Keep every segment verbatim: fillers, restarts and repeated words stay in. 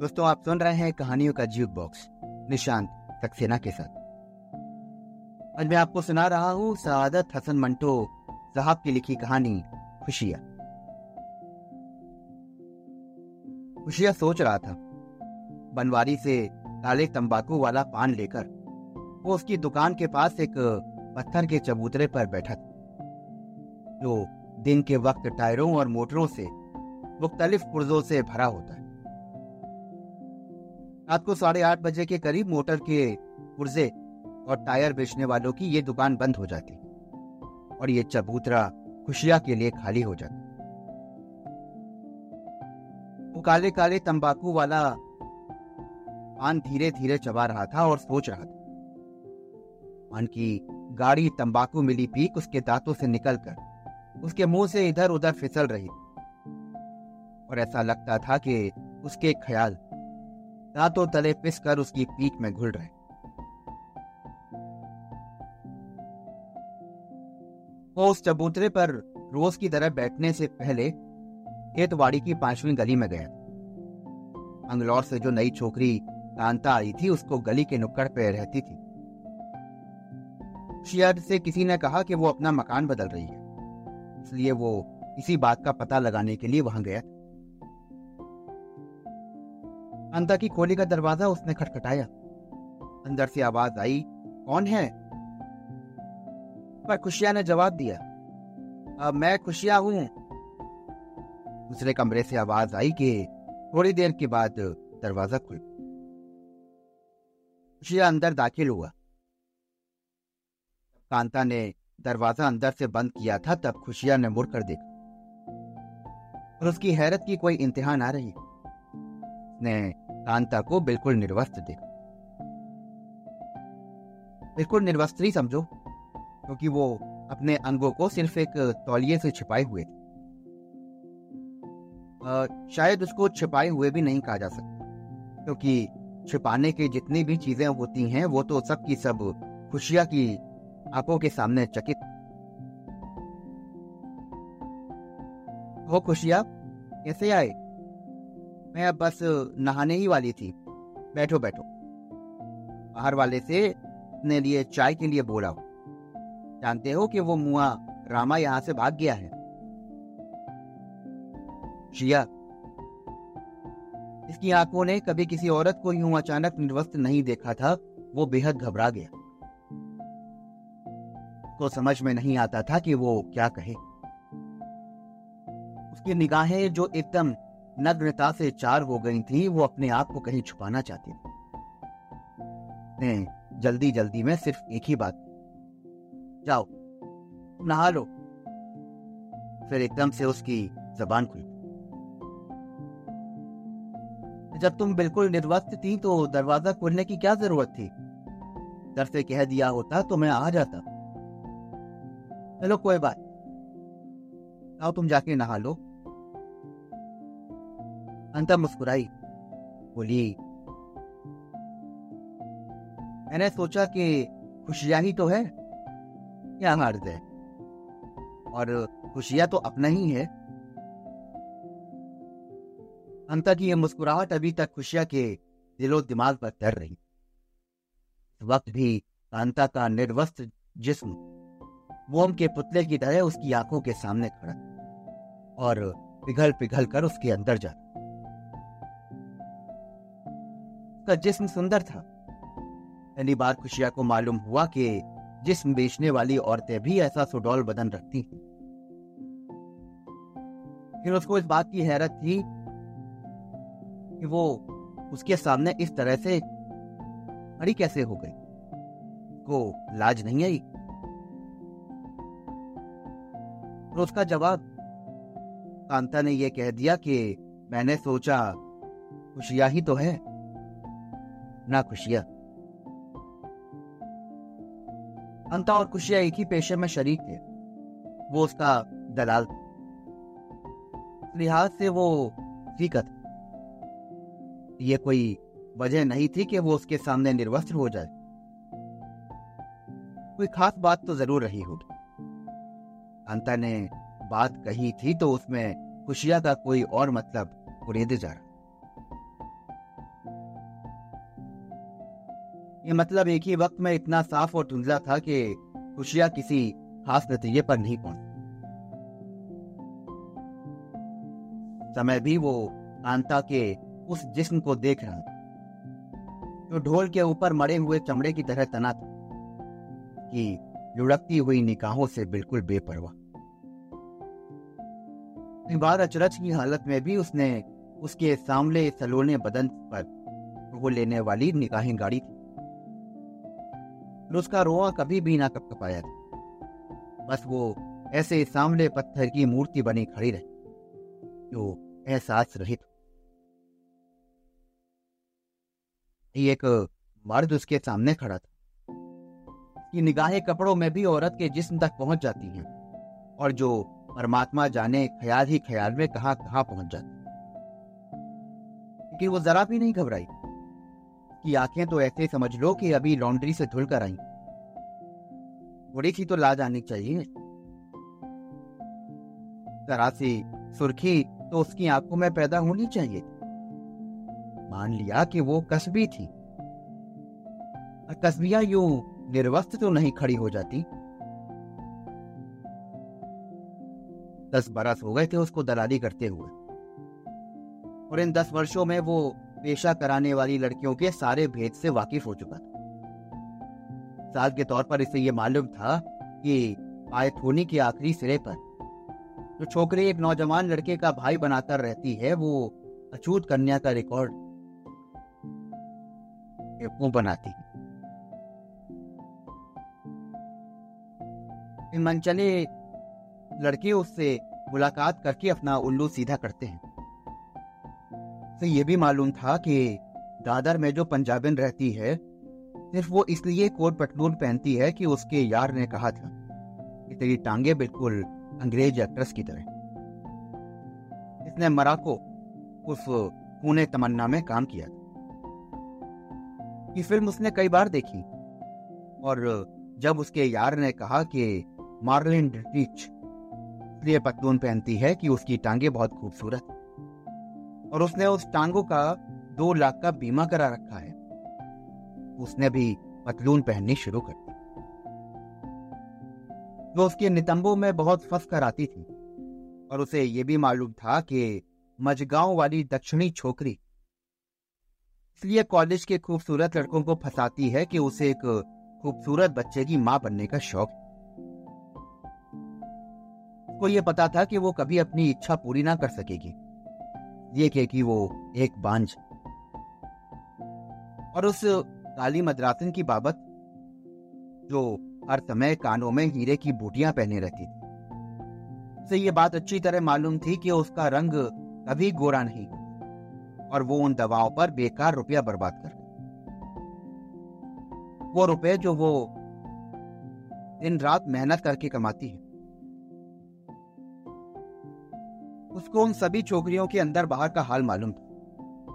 दोस्तों, आप सुन रहे हैं कहानियों का ज्यूक बॉक्स निशांत सक्सेना के साथ। आज मैं आपको सुना रहा हूँ सआदत हसन मंटो साहब की लिखी कहानी खुशिया। खुशिया सोच रहा था। बनवारी से काले तंबाकू वाला पान लेकर वो उसकी दुकान के पास एक पत्थर के चबूतरे पर बैठा था, जो दिन के वक्त टायरों और मोटरों से मुख्तलिफ पुर्जों से भरा होता है। रात को साढ़े आठ बजे के करीब मोटर के पुर्जे और टायर बेचने वालों की ये दुकान बंद हो जाती और ये चबूतरा खुशिया के लिए खाली हो जाता। वो काले काले तंबाकू वाला पान धीरे धीरे चबा रहा था और सोच रहा था। पान की गाढ़ी तंबाकू मिली पीक उसके दांतों से निकलकर उसके मुंह से इधर उधर फिसल रही और ऐसा लगता था कि उसके ख्याल दांतों तले पिसकर उसकी पीक में घुल रहे। वो उस चबूतरे पर रोज की तरह बैठने से पहले खेतवाड़ी की पांचवीं गली में गया। अंगलौर से जो नई छोकरी कांता आई थी, उसको गली के नुक्कड़ पे रहती थी। शेयर से किसी ने कहा कि वो अपना मकान बदल रही है, इसलिए वो इसी बात का पता लगाने के लिए वहां गया। कांता की खोली का दरवाजा उसने खटखटाया। अंदर से आवाज आई, कौन है? पर खुशिया ने जवाब दिया, आ, मैं खुशिया हूं। दूसरे कमरे से आवाज आई कि थोड़ी देर के बाद दरवाजा खुल। खुशिया अंदर दाखिल हुआ। कांता ने दरवाजा अंदर से बंद किया था, तब खुशिया ने मुड़कर देखा और उसकी हैरत की कोई इंतहा ना रही। उसने कांता को बिल्कुल निर्वस्त्र देखा, बिल्कुल निर्वस्त्री समझो, क्योंकि वो अपने अंगों को सिर्फ एक तौलिए से छिपाए हुए थे। आ, शायद उसको छिपाए हुए भी नहीं कहा जा सकता, क्योंकि छिपाने के जितनी भी चीजें होती हैं वो तो सब की सब खुशिया की आंखों के सामने चकित। हो खुशिया, कैसे आए? मैं अब बस नहाने ही वाली थी। बैठो बैठो। बाहर वाले से अपने लिए चाय के लिए बोला हो। जानते हो कि वो मुआ रामा यहां से भाग गया है। खुशिया, इसकी आंखों ने कभी किसी औरत को यूं अचानक निर्वस्त्र नहीं देखा था। वो बेहद घबरा गया। को समझ में नहीं आता था कि वो क्या कहे। उसकी निगाहें जो एकदम नग्नता से चार हो गई थी, वो अपने आप को कहीं छुपाना चाहती थी। नहीं, जल्दी जल्दी में सिर्फ एक ही बात, जाओ नहा लो। फिर एकदम से उसकी जबान खुली, जब तुम बिल्कुल निर्वस्त्र थी तो दरवाजा खोलने की क्या जरूरत थी? डर से कह दिया होता तो मैं आ जाता। चलो कोई बात, आओ तुम जाके नहा लो। अंता मुस्कुराई, बोली, मैंने सोचा कि खुशिया ही तो है, क्या हर्ज है, और खुशिया तो अपना ही है। अंता की यह मुस्कुराहट अभी तक खुशिया के दिलो दिमाग पर तैर रही। इस वक्त भी अंता का निर्वस्त्र जिस्म मोम के पुतले की तरह उसकी आंखों के सामने खड़ा और पिघल पिघल कर उसके अंदर जा। उसका जिस्म सुंदर था। पहली बार खुशिया को मालूम हुआ कि जिस्म बेचने वाली औरतें भी ऐसा सुडौल बदन रखती हैं। फिर उसको इस बात की हैरत थी कि वो उसके सामने इस तरह से खड़ी कैसे हो गई। को लाज नहीं आई। उसका जवाब कांता ने यह कह दिया कि मैंने सोचा खुशिया ही तो है ना। खुशिया, कांता और खुशिया एक ही पेशे में शरीक थे। वो उसका दलाल था, लिहाज से वो ठीक था। ये कोई वजह नहीं थी कि वो उसके सामने निर्वस्त्र हो जाए। कोई खास बात तो जरूर रही होगी। अंता ने बात कही थी तो उसमें खुशिया का कोई और मतलब कुरेद जा रहा। ये मतलब एक ही वक्त में इतना साफ और धुंधला था कि खुशिया किसी खास नतीजे पर नहीं पहुंची। समय भी वो कांता के उस जिस्म को देख रहा था जो ढोल के ऊपर मरे हुए चमड़े की तरह तना था कि लुढ़कती हुई निगाहों से बिल्कुल बेपरवाह। बार अचरज की हालत में भी उसने उसके सामने सलोने बदन पर वो लेने वाली निगाहें गाड़ी थी। उसका रोआ कभी भी ना कपकपाया था, बस वो ऐसे सामने पत्थर की मूर्ति बनी खड़ी रही जो एहसास रहित हो। एक मर्द उसके सामने खड़ा था। ये निगाहें कपड़ों में भी औरत के जिस्म तक पहुंच जाती हैं और जो परमात्मा जाने ख्याल ही ख्याल में कहां कहां पहुंच जाती, लेकिन वो जरा भी नहीं घबराई कि आंखें तो ऐसे समझ लो कि अभी लॉन्ड्री से धुलकर आई, थोड़ी सी तो लाज आनी चाहिए। जरा सी सुर्खी तो उसकी आंखों में पैदा होनी चाहिए। मान लिया कि वो कसबी थी, और कसबियां यूं निर्वस्त्र तो नहीं खड़ी हो जाती। दस बरस हो गए थे उसको दलाली करते हुए, और इन दस वर्षों में वो पेशा कराने वाली लड़कियों के सारे भेद से वाकिफ हो चुका था। साथ के तौर पर इसे ये मालूम था कि पायथोनी के आखिरी सिरे पर जो छोकरी एक नौजवान लड़के का भाई बनाकर रहती है वो अछूत कन्या का रिकॉर्ड बनाती है। इन मनचले लड़के उससे मुलाकात करके अपना उल्लू सीधा करते हैं। तो ये भी मालूम था कि दादर में जो पंजाबिन रहती है सिर्फ वो इसलिए कोट पटलून पहनती है कि उसके यार ने कहा था कि तेरी टांगे बिल्कुल अंग्रेज एक्ट्रेस की तरह। इसने मराको उस पुणे तमन्ना में काम किया था। ये फिल्म उसने कई बार देखी और जब उसके यार ने कहा कि मार्लिन डिट्रिच इसलिए पतलून पहनती है कि उसकी टांगे बहुत खूबसूरत, और उसने उस टांगों का दो लाख का बीमा करा रखा है, उसने भी पतलून पहननी शुरू कर दी। वो उसके नितंबों में बहुत फंस कर आती थी और उसे ये भी मालूम था कि मजगांव वाली दक्षिणी छोकरी इसलिए कॉलेज के खूबसूरत लड़कों को फंसाती है कि उसे एक खूबसूरत बच्चे की मां बनने का शौक है। को यह पता था कि वो कभी अपनी इच्छा पूरी ना कर सकेगी, ये कह कि वो एक बांझ, और उस काली मद्रासन की बाबत जो हर समय कानों में हीरे की बूटियां पहने रहती थी, उसे ये बात अच्छी तरह मालूम थी कि उसका रंग कभी गोरा नहीं और वो उन दवाओं पर बेकार रुपया बर्बाद कर गई, वो रुपये जो वो दिन रात मेहनत करके कमाती है। उसको उन सभी छोकरियों के अंदर बाहर का हाल मालूम था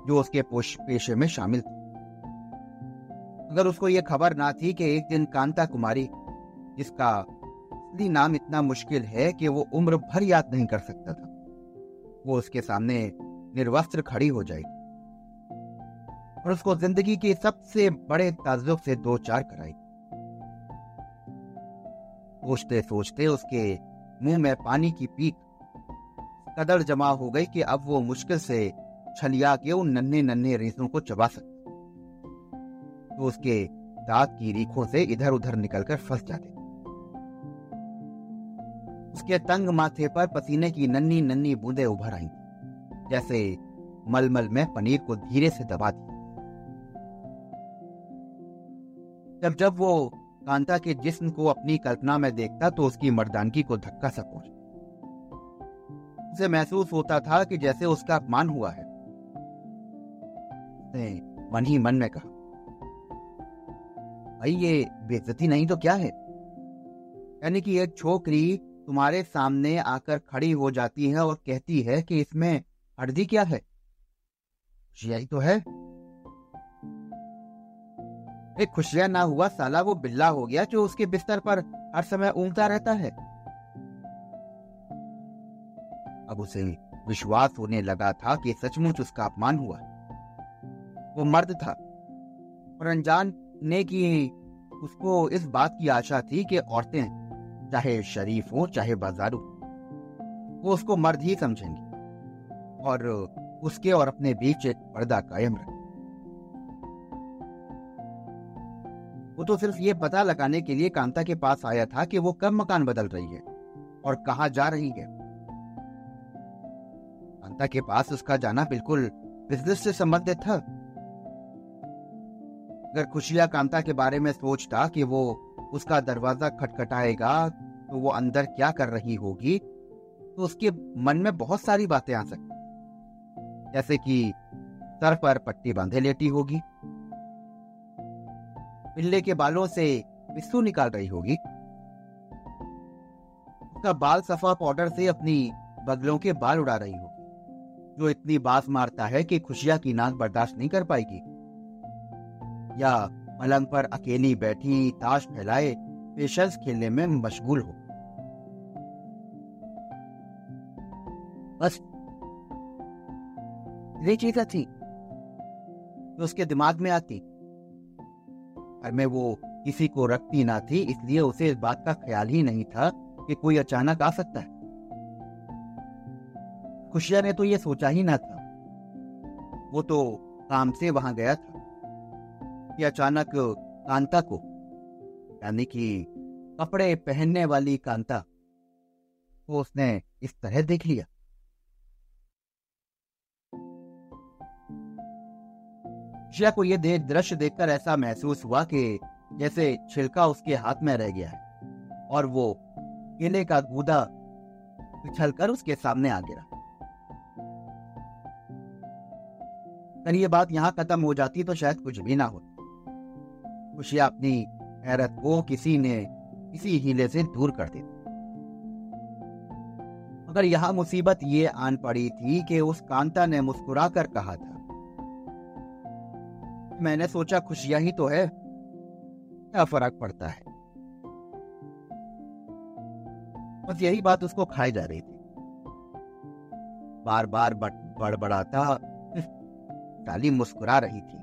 जो उसके पेशे में शामिल थी। अगर उसको यह खबर ना थी कि एक दिन कांता कुमारी, जिसका असली नाम इतना मुश्किल है कि वो उम्र भर याद नहीं कर सकता था, वो उसके सामने निर्वस्त्र खड़ी हो जाएगी और उसको जिंदगी के सबसे बड़े ताज्जुब से दो चार कराएगी। सोचते सोचते उसके मुंह में पानी की पीक कदर जमा हो गई कि अब वो मुश्किल से छलिया के उन नन्हे नन्हे रेशों को चबा सकता, तो उसके दांत की रीखों से इधर उधर निकलकर फंस जाते। उसके तंग माथे पर पसीने की नन्ही नन्ही बूंदें उभर आईं, जैसे मलमल में पनीर को धीरे से दबा दी। जब जब वो कांता के जिस्म को अपनी कल्पना में देखता तो उसकी मर्दानगी को धक्का सा पहुंचता। उसे महसूस होता था कि जैसे उसका अपमान हुआ है। उसने मन ही मन में कहा, भाई ये बेइज्जती नहीं तो क्या है, यानी कि एक छोकरी तुम्हारे सामने आकर खड़ी हो जाती है और कहती है कि इसमें हर्दी क्या है, यही तो है। एक खुशिया ना हुआ साला वो बिल्ला हो गया जो उसके बिस्तर पर हर समय ऊँगता रहता है। अब उसे विश्वास होने लगा था कि सचमुच उसका अपमान हुआ। वो मर्द था और अनजान ने की उसको इस बात की आशा थी कि औरतें चाहे शरीफ हो चाहे बाजारू, वो उसको मर्द ही समझेंगी और उसके और अपने बीच एक पर्दा कायम रहे। वो तो सिर्फ ये पता लगाने के लिए कांता के पास आया था कि वो कब मकान बदल रही है और कहां जा रही है। कांता के पास उसका जाना बिल्कुल बिजनेस से संबंधित था। अगर खुशिया कांता के बारे में सोचता कि वो उसका दरवाजा खटखटाएगा तो वो अंदर क्या कर रही होगी, तो उसके मन में बहुत सारी बातें आ सकती, जैसे कि सर पर पट्टी बांधे लेटी होगी, बिल्ले के बालों से पिस्सू निकाल रही होगी, उसका बाल सफा पाउडर से अपनी बगलों के बाल उड़ा रही होगी जो इतनी बास मारता है कि खुशिया की नाक बर्दाश्त नहीं कर पाएगी, या पलंग पर अकेली बैठी ताश फैलाए पेशेंस खेलने में मशगूल हो। बस ये चीज़ थी जो उसके दिमाग में आती, और मैं वो किसी को रखती ना थी, इसलिए उसे इस बात का ख्याल ही नहीं था कि कोई अचानक आ सकता है। खुशिया ने तो ये सोचा ही ना था, वो तो काम से वहां गया था कि अचानक कांता को, यानी कि कपड़े पहनने वाली कांता को उसने इस तरह देख लिया। खुशिया को यह देख दृश्य देखकर ऐसा महसूस हुआ कि जैसे छिलका उसके हाथ में रह गया है और वो केले का गूदा पिछलकर उसके सामने आ गिरा। अगर ये बात यहाँ खत्म हो जाती तो शायद कुछ भी ना होता। खुशिया अपनी हैरत को किसी ने किसी हीले से दूर कर दी, मगर यहाँ मुसीबत ये आन पड़ी थी कि उस कांता ने मुस्कुरा कर कहा था, मैंने सोचा खुशिया ही तो है, क्या फर्क पड़ता है। बस यही बात उसको खाई जा रही थी। बार बार बड़बड़ाता ताली मुस्कुरा रही थी।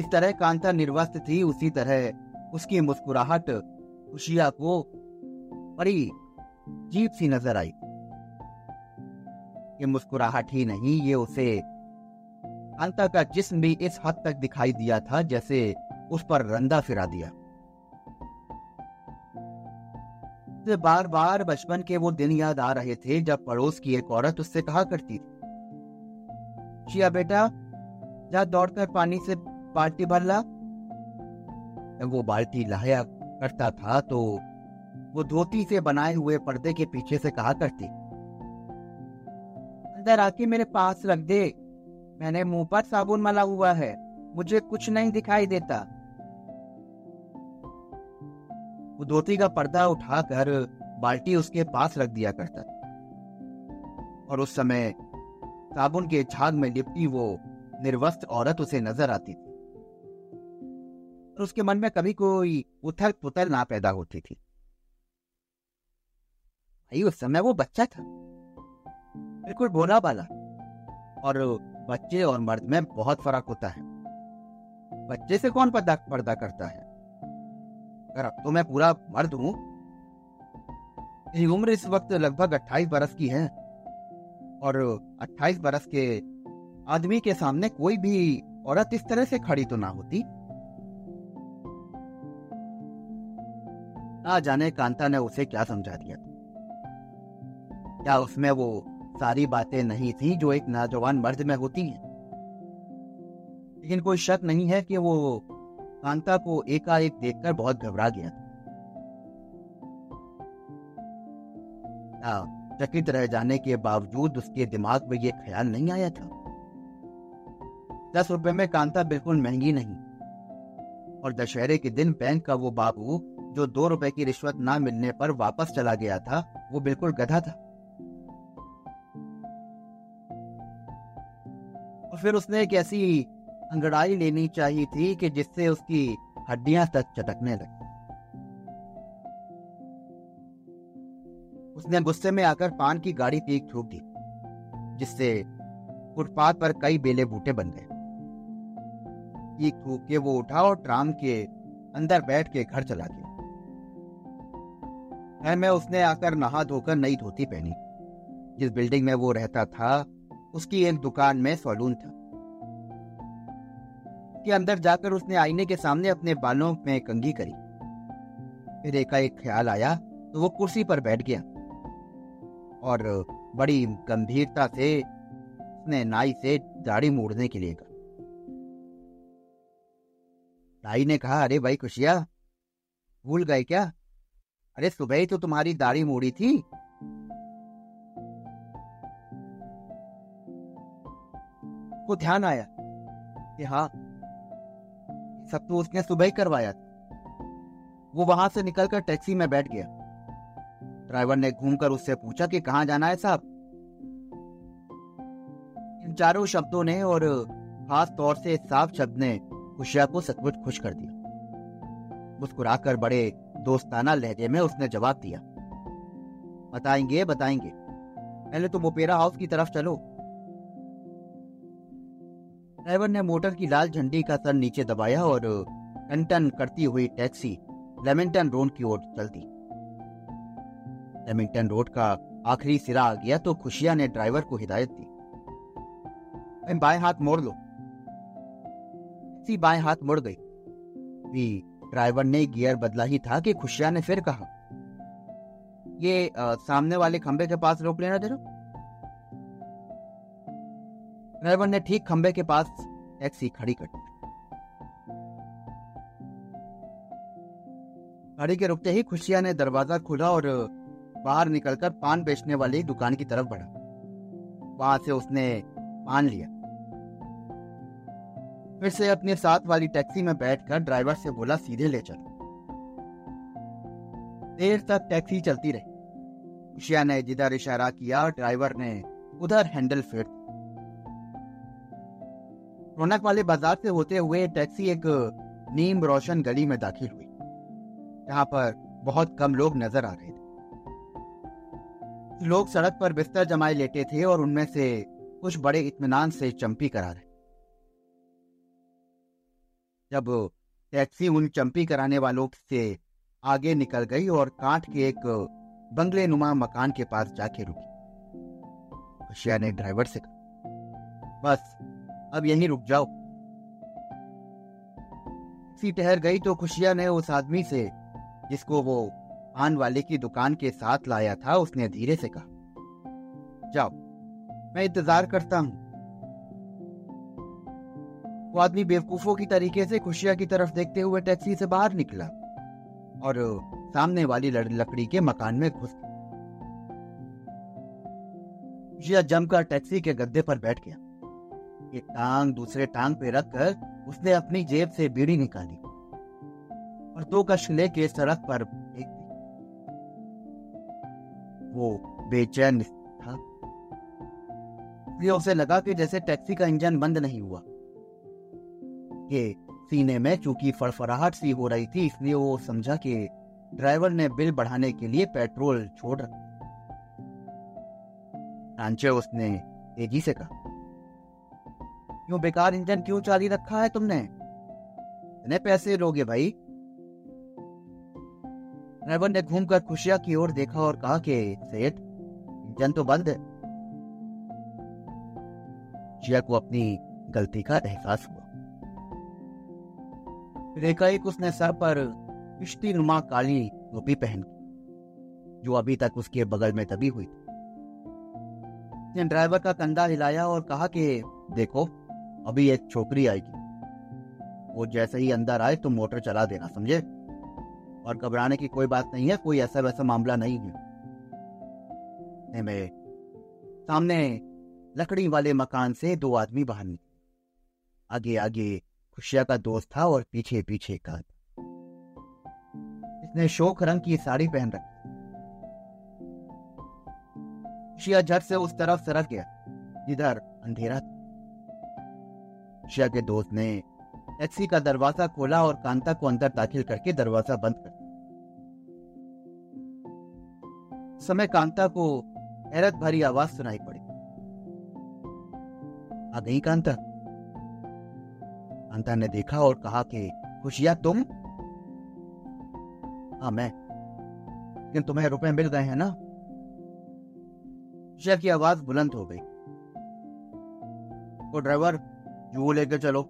इस तरह कांता निर्वस्त्र थी, उसी तरह उसकी मुस्कुराहट खुशिया को बड़ी अजीब सी नजर आई। ये मुस्कुराहट ही नहीं, ये उसे कांता का जिस्म भी इस हद तक दिखाई दिया था जैसे उस पर रंदा फिरा दिया। बार बार बचपन के वो दिन याद आ रहे थे जब पड़ोस की एक औरत उससे कहा करती थी, खुशिया बेटा जा दौड़कर पानी से बाल्टी भर ला। वो बाल्टी लाया करता था तो वो धोती से बनाए हुए पर्दे के पीछे से कहा करती, अंदर आके मेरे पास रख दे, मैंने मुंह पर साबुन मला हुआ है, मुझे कुछ नहीं दिखाई देता। वो धोती का पर्दा उठाकर बाल्टी उसके पास रख दिया करता और उस समय साबुन के झाग में लिपटी वो निर्वस्त्र औरत उसे नजर आती थी और उसके मन में कभी कोई उथल पुथल ना पैदा होती थी। भाई उस समय वो बच्चा था, बिल्कुल भोला भाला, और बच्चे और मर्द में बहुत फर्क होता है। बच्चे से कौन पर्दा पर्दा करता है। अगर अब तो मैं पूरा मर्द हूं, मेरी उम्र इस वक्त लगभग अट्ठाईस बरस की है और अट्ठाईस बरस के आदमी के सामने कोई भी औरत इस तरह से खड़ी तो ना होती। ना जाने कांता ने उसे क्या समझा दिया था। क्या उसमें वो सारी बातें नहीं थी जो एक नौजवान मर्द में होती हैं। लेकिन कोई शक नहीं है कि वो कांता को एकाएक देखकर बहुत घबरा गया था। चकित रह जाने के बावजूद उसके दिमाग में यह ख्याल नहीं आया था। दस रुपए में कांता बिल्कुल महंगी नहीं, और दशहरे के दिन बैंक का वो बाबू जो दो रुपए की रिश्वत ना मिलने पर वापस चला गया था, वो बिल्कुल गधा था। और फिर उसने एक ऐसी अंगड़ाई लेनी चाहिए थी कि जिससे उसकी हड्डियां तक चटकने लगी। उसने गुस्से में आकर पान की गाड़ी पीक ठोक दी, जिससे फुटपाथ पर कई बेले बूटे बन गए। चीख थूक के वो उठा और ट्राम के अंदर बैठ के घर चला गया। घर में उसने आकर नहा धोकर नई धोती पहनी। जिस बिल्डिंग में वो रहता था उसकी एक दुकान में सैलून था। के अंदर जाकर उसने आईने के सामने अपने बालों में कंघी करी। फिर एकाएक ख्याल आया तो वो कुर्सी पर बैठ गया और बड़ी गंभीरता से उसने नाई से दाढ़ी मोड़ने के लिए कहा। नाई ने कहा, अरे भाई खुशिया, भूल गए क्या? अरे सुबह ही तो तुम्हारी दाढ़ी मोड़ी थी। को ध्यान आया कि हाँ, सब तो उसने सुबह ही करवाया था। वो वहां से निकलकर टैक्सी में बैठ गया। ड्राइवर ने घूमकर उससे पूछा कि कहाँ जाना है साहब? इन चारों शब्दों ने और खास तौर से साफ शब्द ने खुशिया को सचमुच खुश कर दिया। मुस्कुराकर बड़े दोस्ताना लहजे में उसने जवाब दिया, बताएंगे बताएंगे, पहले तुम ओपेरा हाउस की तरफ चलो। ड्राइवर ने मोटर की लाल झंडी का सर नीचे दबाया और टन-टन करती हुई टैक्सी लेमिंगटन रोड की ओर चल दी। लेमिंगटन रोड का आखिरी सिरा आ गया तो खुशिया ने ड्राइवर को हिदायत दी, बाएं हाथ मोड़ लो। टैक्सी बाएं हाथ मोड़ गई। ड्राइवर ने गियर बदला ही था कि खुशिया ने फिर कहा, ये आ, सामने वाले खंबे के पास रोक लेना जरा। ड्राइवर ने ठीक खंबे के पास टैक्सी खड़ी कर दी। गाड़ी के रुकते ही खुशिया ने दरवाजा खोला और बाहर निकलकर पान बेचने वाली दुकान की तरफ बढ़ा। वहां से उसने पान लिया। फिर से अपने साथ वाली टैक्सी में बैठकर ड्राइवर से बोला, सीधे ले चलो। देर तक टैक्सी चलती रही। खुशिया ने जिधर इशारा किया ड्राइवर ने उधर हैंडल फेर। रौनक वाले बाजार से होते हुए टैक्सी एक नीम रोशन गली में दाखिल हुई, जहां पर बहुत कम लोग नजर आ रहे थे। लोग सड़क पर बिस्तर जमाए लेटे थे और उनमें से कुछ बड़े इत्मीनान से चंपी करा रहे। जब टैक्सी उन चंपी कराने वालों से आगे निकल गई और कांठ के एक बंगले नुमा मकान के पास जाके रुकी, खुशिया ने ड्राइवर से कहा, बस अब यहीं रुक जाओ। टैक्सी ठहर गई तो खुशिया ने उस आदमी से जिसको वो पान वाले की दुकान के साथ लाया था, उसने धीरे से कहा, जाओ, मैं इंतजार करता हूं। वो आदमी बेवकूफों की तरीके से खुशिया की तरफ देखते हुए टैक्सी से बाहर निकला और सामने वाली लकड़ी के मकान में घुस गया। खुशिया जमकर टैक्सी के गद्दे पर बैठ गया। एक टांग दूसरे टांग पे रखकर उसने अपनी जेब से बीड़ी निकाली और दो कश लेके सड़क पर फेंक दी। वो बेचैन था, इसलिए उसे लगा कि जैसे टैक्सी का इंजन बंद नहीं हुआ। के सीने में चूंकि फड़फड़ाहट सी हो रही थी, इसलिए वो समझा कि ड्राइवर ने बिल बढ़ाने के लिए पेट्रोल छोड़ रखा। रांचे उसने तेजी से कहा, क्यों बेकार इंजन क्यों चाली रखा है तुमने? इतने पैसे लोगे भाई? ड्राइवर ने घूमकर खुशिया की ओर देखा और कहा कि सेठ, इंजन तो बंद है। खुशिया को अपनी गलती का एहसास हुआ। एकाएक उसने सर पर किश्ती नुमा काली टोपी पहन की, जो अभी तक उसके बगल में दबी हुई थी। उसने ड्राइवर का कंधा हिलाया और कहा कि देखो, अभी एक छोकरी आएगी, वो जैसे ही अंदर आए तो मोटर चला देना, समझे? और घबराने की कोई बात नहीं है, कोई ऐसा वैसा मामला नहीं है। में सामने लकड़ी वाले मकान से दो आदमी बाहर निकले। आगे आगे खुशिया का दोस्त था और पीछे पीछे का था। इसने शोक रंग की साड़ी पहन रखी। खुशिया झट से उस तरफ सरक गया जिधर अंधेरा था। खुशिया के दोस्त ने टैक्सी का दरवाजा खोला और कांता को अंदर दाखिल करके दरवाजा बंद कर दिया। उस समय कांता को हैरत भरी आवाज सुनाई पड़ी, आ गई कांता। कांता ने देखा और कहा कि खुशिया तुम? हाँ मैं। लेकिन तुम्हें रुपए मिल गए हैं ना? खुशिया की आवाज बुलंद हो गई। तो ड्राइवर जूं लेके चलो।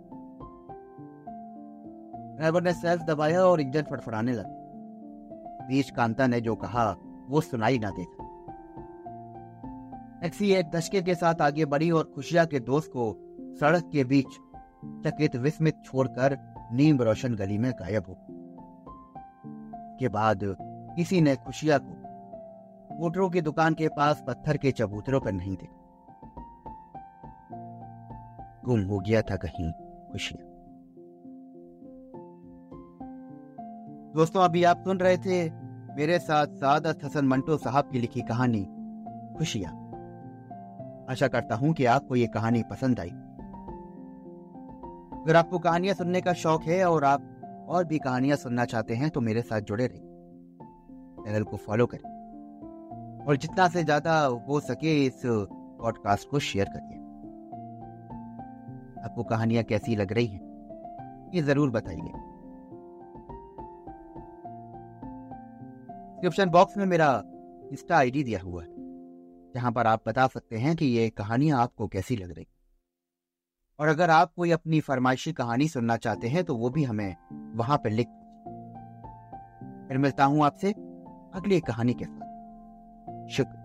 ड्राइवर ने सेल्फ दबाया और इंजन फड़फड़ाने लगा। बीच कांता ने जो कहा वो सुनाई ना देता। टैक्सी एक दशके के साथ आगे बढ़ी और खुशिया के दोस्त को सड़क के बीच चकित विस्मित छोड़कर नीम रोशन गली में गायब हो के बाद किसी ने खुशिया को मोटरों की दुकान के पास पत्थर के चबूतरों पर नहीं देखा। गुम हो गया था कहीं खुशिया। दोस्तों, अभी आप सुन रहे थे मेरे साथ सादत हसन मंटो साहब की लिखी कहानी खुशिया। आशा करता हूं कि आपको ये कहानी पसंद आई। अगर आपको कहानियां सुनने का शौक है और आप और भी कहानियां सुनना चाहते हैं तो मेरे साथ जुड़े रहें, चैनल को फॉलो करें और जितना से ज्यादा हो सके इस पॉडकास्ट को शेयर करिए। आपको कहानियां कैसी लग रही हैं ये जरूर बताइए। डिस्क्रिप्शन बॉक्स में मेरा इंस्टा आईडी दिया हुआ है, जहां पर आप बता सकते हैं कि ये कहानियां आपको कैसी लग रही। और अगर आप कोई अपनी फरमाइशी कहानी सुनना चाहते हैं तो वो भी हमें वहां पर लिख। फिर मिलता हूं आपसे अगली कहानी के साथ। शुक्रिया।